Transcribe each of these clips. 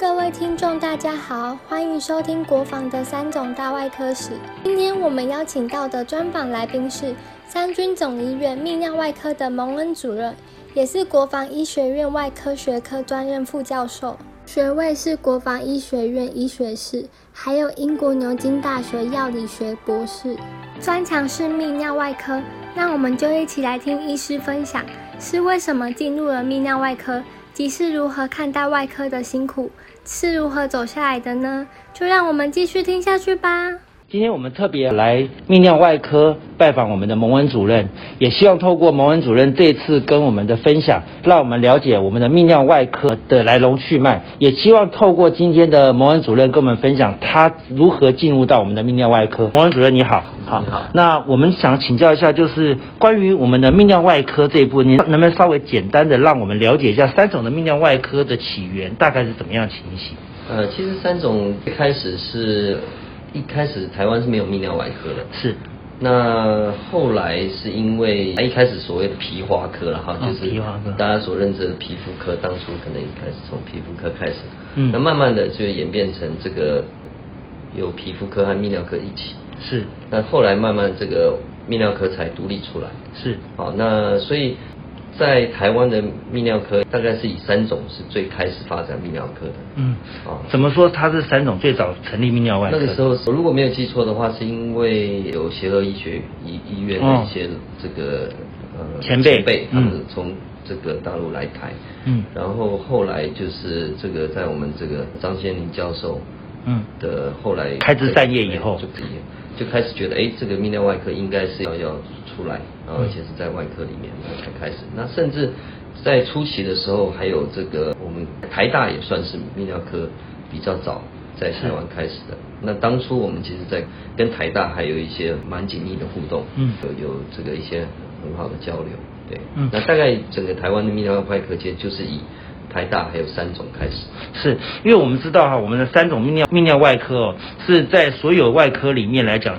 各位听众大家好，欢迎收听国防的三种大外科史。今天我们邀请到的专访来宾是三军总医院泌尿外科的蒙恩主任，也是国防医学院外科学科专任副教授，学位是国防医学院医学士，还有英国牛津大学药理学博士，专长是泌尿外科。那我们就一起来听医师分享是为什么进入了泌尿外科，即是如何看待外科的辛苦，是如何走下来的呢？就让我们继续听下去吧。今天我们特别来泌尿外科拜访我们的蒙恩主任，也希望透过蒙恩主任这次跟我们的分享，让我们了解我们的泌尿外科的来龙去脉，也希望透过今天的蒙恩主任跟我们分享他如何进入到我们的泌尿外科。蒙恩主任你好。好，那我们想请教一下，就是关于我们的泌尿外科这一部分，您能不能稍微简单的让我们了解一下三种的泌尿外科的起源大概是怎么样的情形？其实三种一开始台湾是没有泌尿外科的，是。那后来是因为一开始所谓的皮花科啦，就是大家所认知的皮肤科，当初可能一开始从皮肤科开始，那慢慢的就演变成这个有皮肤科和泌尿科一起，是。那后来慢慢这个泌尿科才独立出来，是。好，那所以在台湾的泌尿科大概是以三种是最开始发展泌尿科的。怎么说它是三种最早成立泌尿外科？那个时候如果没有记错的话，是因为有协和医学医院的一些这个前辈他们从这个大陆来开，然后后来就是这个在我们这个张先林教授的后来开枝散叶以后，就开始觉得这个泌尿外科应该是要出来，然后而且是在外科里面才开始。那甚至在初期的时候，还有这个我们台大也算是泌尿科比较早在台湾开始的。那当初我们其实在跟台大还有一些蛮紧密的互动，有这个一些很好的交流，对。那大概整个台湾的泌尿外科界就是以台大还有三种开始。是因为我们知道我们的三种泌尿外科是在所有外科里面来讲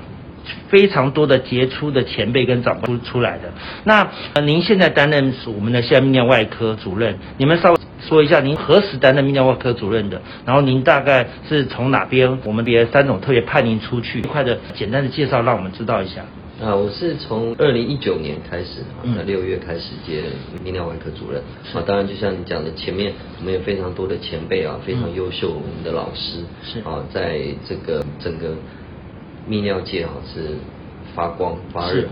非常多的杰出的前辈跟长官出来的。那您现在担任我们的现在泌尿外科主任，你们稍微说一下您何时担任泌尿外科主任的，然后您大概是从哪边我们别三种特别派您出去，快的简单的介绍让我们知道一下。我是从2019年开始，在6月开始接泌尿外科主任。当然就像你讲的，前面我们有非常多的前辈非常优秀我们的老师，是在这个整个泌尿界是发光发热，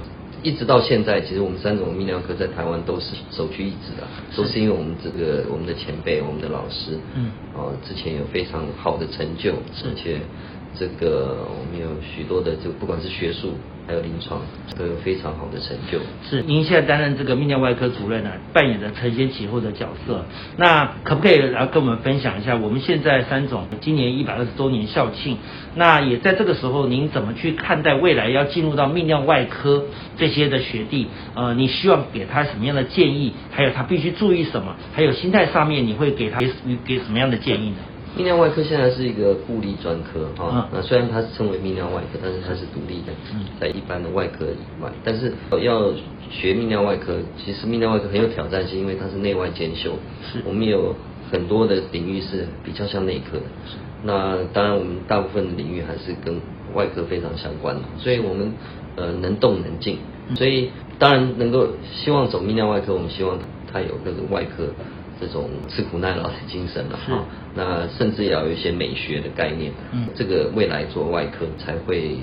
一直到现在。其实我们三种泌尿科在台湾都是首屈一指的，都是因为我们这个我们的前辈、我们的老师，之前有非常好的成就，而且这个我们有许多的，就不管是学术还有临床，都有非常好的成就。是，您现在担任这个泌尿外科主任扮演着承先启后的角色。那可不可以来跟我们分享一下，我们现在三种今年120周年校庆，那也在这个时候，您怎么去看待未来要进入到泌尿外科这些的学弟？你希望给他什么样的建议？还有他必须注意什么？还有心态上面，你会给什么样的建议呢？泌尿外科现在是一个固立专科那虽然它是称为泌尿外科，但是它是独立的，在一般的外科以外。但是要学泌尿外科，其实泌尿外科很有挑战性，因为它是内外兼修。我们有很多的领域是比较像内科的，那当然我们大部分的领域还是跟外科非常相关的，所以我们能动能静，所以当然能够希望走泌尿外科，我们希望它有各种外科这种吃苦耐劳的精神了哈，那甚至也要有一些美学的概念，这个未来做外科才会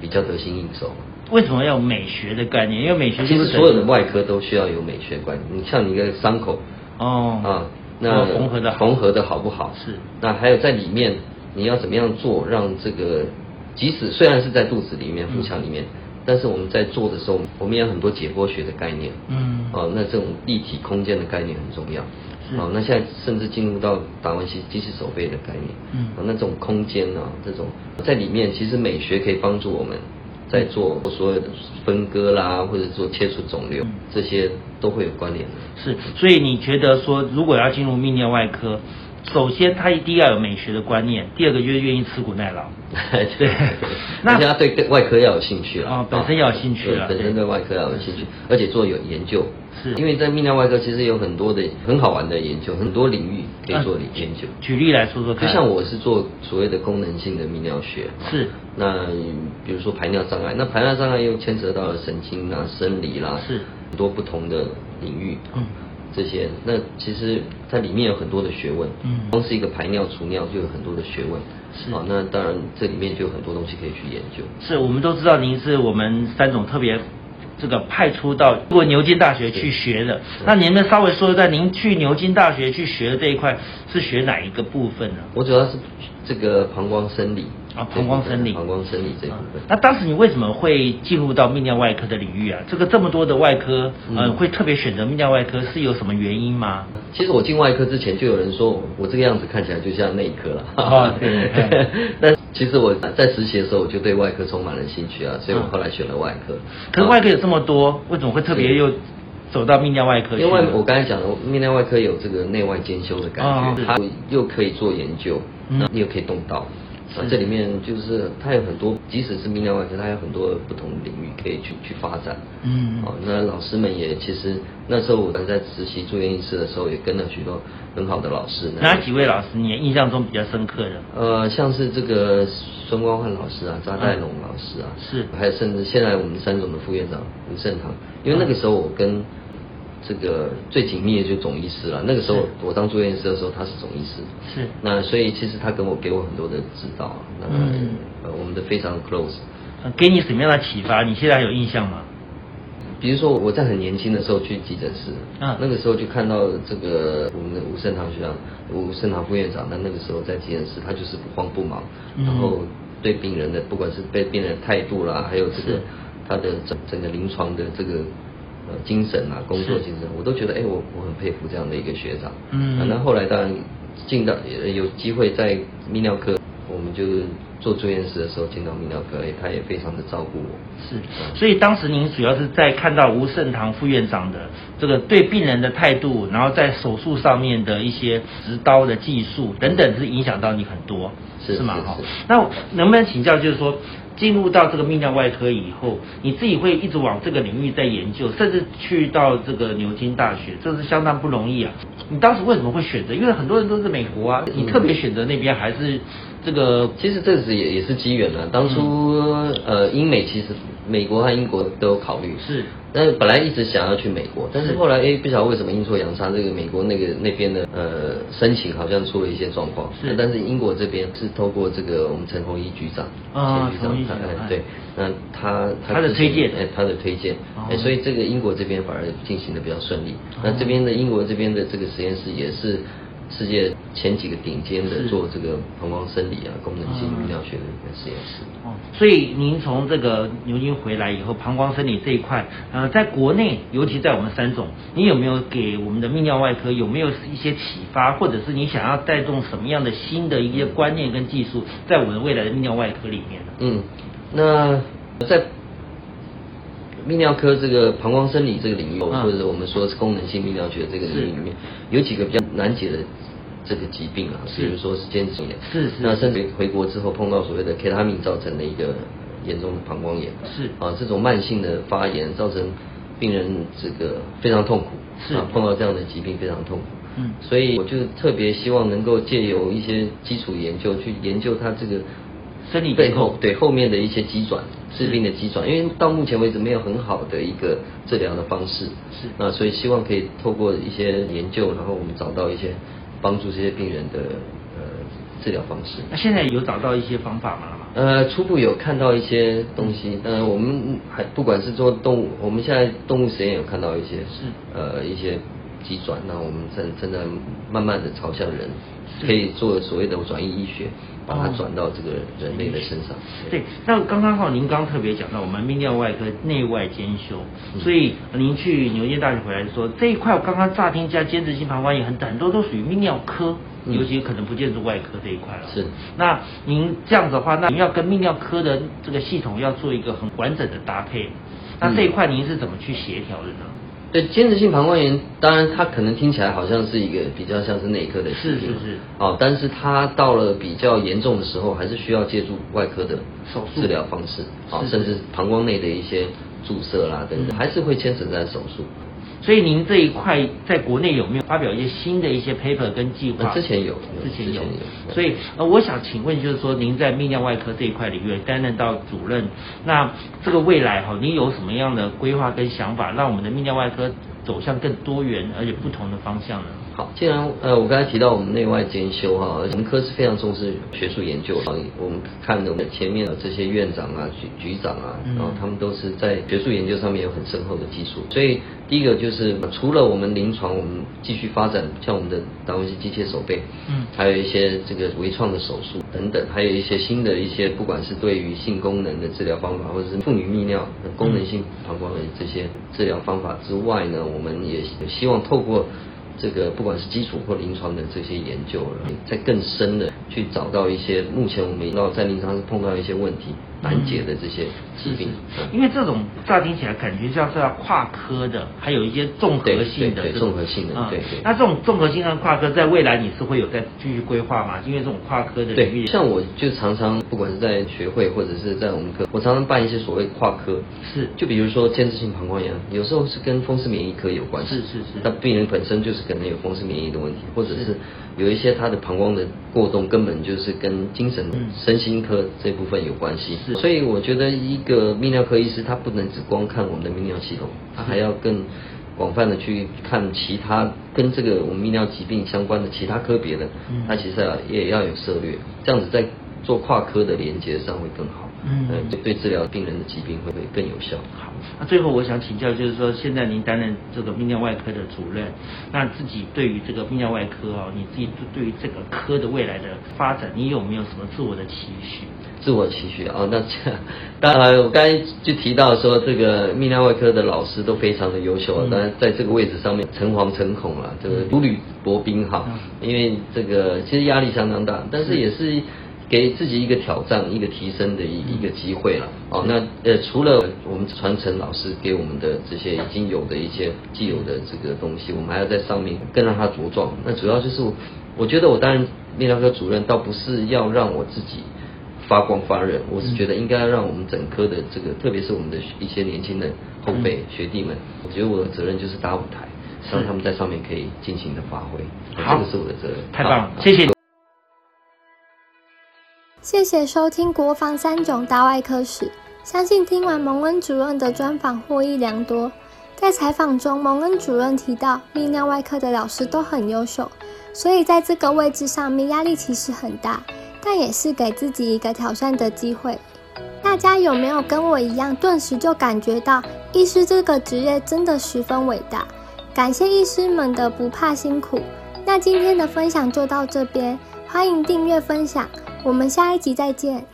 比较得心应手。为什么要有美学的概念？因为美学其实所有的外科都需要有美学观念。你像你一个伤口那缝合的好不好？是。那还有在里面你要怎么样做，让这个即使虽然是在肚子里面、腹腔里面，但是我们在做的时候，我们也有很多解剖学的概念。那这种立体空间的概念很重要。那现在甚至进入到达文西机器手臂的概念，那这种空间这种在里面，其实美学可以帮助我们在做所有的分割啦，或者做切除肿瘤，这些都会有关联的。是，所以你觉得说，如果要进入泌尿外科，首先他一定要有美学的观念，第二个就是愿意吃苦耐劳。对，那他对外科要有兴趣了，哦，本身要有兴趣了，本身对外科要有兴趣，而且做有研究，是因为在泌尿外科其实有很多的很好玩的研究，很多领域可以做研究。举例来说说看，就像我是做所谓的功能性的泌尿学，是那比如说排尿障碍，那排尿障碍又牵扯到了神经啦、生理啦，是很多不同的领域。嗯。这些，那其实它里面有很多的学问，嗯，光是一个排尿除尿就有很多的学问，是啊，哦，那当然这里面就有很多东西可以去研究。是我们都知道您是我们三种特别这个派出到中国牛津大学去学的，那您们稍微说一下，您去牛津大学去学的这一块是学哪一个部分呢？我主要是这个膀胱生理。啊，膀胱生理，膀胱生理这一部分。那当时你为什么会进入到泌尿外科的领域啊？这个这么多的外科，会特别选择泌尿外科是有什么原因吗？其实我进外科之前就有人说我这个样子看起来就像内科了。哦，对。但其实我在实习的时候我就对外科充满了兴趣啊，所以我后来选了外科。可是外科有这么多，为什么会特别又走到泌尿外科去？因为我刚才讲的泌尿外科有这个内外兼修的感觉，它又可以做研究，你又可以动刀。这里面就是它有很多，即使是泌尿外科，它有很多不同领域可以去发展。嗯，哦，那老师们也其实那时候我在实习住院医师的时候，也跟了许多很好的老师。哪几位老师你印象中比较深刻的？像是这个孙光汉老师啊，查代龙老师啊，是，还有甚至现在我们三总的副院长吴胜堂，因为那个时候我跟这个最紧密的就是总医师了。那个时候我当住院医师的时候，他是总医师，是那所以其实他给我很多的指导，那我们的非常 close。给你什么样的启发？你现在有印象吗？比如说我在很年轻的时候去急诊室，那个时候就看到这个我们的吴胜堂学长、吴胜堂副院长，他那个时候在急诊室，他就是不慌不忙，然后对病人的不管是对病人的态度啦，还有这个他的整个临床的这个。精神啊，工作精神，我都觉得，我很佩服这样的一个学长。嗯，那后来当然进到有机会在泌尿科，我们就做住院室的时候进到泌尿科，他也非常的照顾我。是，所以当时您主要是在看到吴胜堂副院长的这个对病人的态度，然后在手术上面的一些执刀的技术等等，是影响到你很多，是吗？哈，那能不能请教，就是说？进入到这个泌尿外科以后，你自己会一直往这个领域在研究，甚至去到这个牛津大学，这是相当不容易啊！你当时为什么会选择？因为很多人都是美国啊，你特别选择那边还是这个？其实这是也是机缘啊。当初英美其实美国和英国都有考虑，是。但本来一直想要去美国，但是后来不晓得为什么阴错阳差，这个美国那边的申请好像出了一些状况。是，但是英国这边是透过这个我们陈宏毅局长啊，陈局长对，那他的推荐，他的推荐，所以这个英国这边反而进行的比较顺利。那这边的英国这边的这个实验室也是世界前几个顶尖的做这个膀胱生理啊、功能性泌尿学的一个实验室。哦，所以您从这个牛津回来以后，膀胱生理这一块，在国内，尤其在我们三总，你有没有给我们的泌尿外科有没有一些启发，或者是你想要带动什么样的新的一些观念跟技术，在我们未来的泌尿外科里面呢？嗯，那在泌尿科这个膀胱生理这个领域，或者我们说是功能性泌尿学这个领域里面，有几个比较难解的这个疾病啊，比如说是间质炎，是那甚至回国之后碰到所谓的 ketamine 造成的一个严重的膀胱炎，是啊，这种慢性的发炎造成病人这个非常痛苦，是啊，碰到这样的疾病非常痛苦，嗯，所以我就特别希望能够借由一些基础研究去研究它这个。生理背后对后面的一些机转，治病的机转，因为到目前为止没有很好的一个治疗的方式，是那所以希望可以透过一些研究，然后我们找到一些帮助这些病人的治疗方式。那现在有找到一些方法吗？初步有看到一些东西，我们还不管是做动物，我们现在动物实验有看到一些是一些机转，那我们正在慢慢的朝向人，可以做所谓的转移医学。把它转到这个人类的身上。对，那刚刚好，您刚特别讲到我们泌尿外科内外兼修，所以您去牛津大学回来说这一块，我刚刚乍听加间质性膀胱炎很多都属于泌尿科，尤其可能不见得外科这一块了。是，那您这样子的话，那您要跟泌尿科的这个系统要做一个很完整的搭配，那这一块您是怎么去协调的呢？对，间质性膀胱炎，当然它可能听起来好像是一个比较像是内科的疾病，是哦，但是它到了比较严重的时候，还是需要借助外科的手术治疗方式，哦，甚至膀胱内的一些注射啦等等，还是会牵扯在手术。所以您这一块在国内有没有发表一些新的一些 paper 跟计划？之前有。所以我想请问，就是说您在泌尿外科这一块领域担任到主任，那这个未来哈，您有什么样的规划跟想法，让我们的泌尿外科走向更多元而且不同的方向呢？好，既然我刚才提到我们内外兼修哈，我们科是非常重视学术研究，我们看我们前面的这些院长啊、局长啊，然后他们都是在学术研究上面有很深厚的基础，所以第一个就是除了我们临床，我们继续发展像我们的达文西机械手背，还有一些这个微创的手术等等，还有一些新的一些不管是对于性功能的治疗方法，或者是妇女泌尿、功能性膀胱的这些治疗方法之外呢，我们也希望透过这个不管是基础或临床的这些研究，再更深的去找到一些目前我们在临床上碰到一些问题难解的这些疾病，因为这种乍听起来感觉像是要跨科的，还有一些综合性的，对。那这种综合性和跨科，在未来你是会有再继续规划吗？因为这种跨科的领域，像我就常常不管是在学会或者是在我们科，我常常办一些所谓跨科，就比如说间质性膀胱炎，有时候是跟风湿免疫科有关系，那病人本身就是可能有风湿免疫的问题，或者是有一些他的膀胱的过动根本就是跟精神身心科这部分有关系。所以我觉得一个泌尿科医师他不能只光看我们的泌尿系统，他还要更广泛的去看其他跟这个我们泌尿疾病相关的其他科别的，他其实也要有涉略，这样子在做跨科的连接上会更好，对治疗病人的疾病会更有效。好，那最后我想请教，就是说现在您担任这个泌尿外科的主任，那自己对于这个泌尿外科你自己对于这个科的未来的发展，你有没有什么自我的期许？自我期许那当然我刚才就提到说，这个泌尿外科的老师都非常的优秀，当然在这个位置上面诚惶诚恐啦，这个如履薄冰哈，因为这个其实压力相当大，但是也是给自己一个挑战、一个提升的一个机会了。那除了我们传承老师给我们的这些已经有的一些既有的这个东西，我们还要在上面更让它茁壮。那主要就是我觉得我担任泌尿科主任，倒不是要让我自己发光发热，我是觉得应该让我们整科的这个，特别是我们的一些年轻的后辈学弟们，我觉得我的责任就是搭舞台，让他们在上面可以尽情的发挥。好，这个是我的责任。太棒了，谢谢。谢谢收听《国防三种大外科史》，相信听完蒙恩主任的专访获益良多。在采访中，蒙恩主任提到，泌尿外科的老师都很优秀，所以在这个位置上面压力其实很大，但也是给自己一个挑战的机会。大家有没有跟我一样，顿时就感觉到医师这个职业真的十分伟大？感谢医师们的不怕辛苦。那今天的分享就到这边，欢迎订阅分享。我们下一集再见。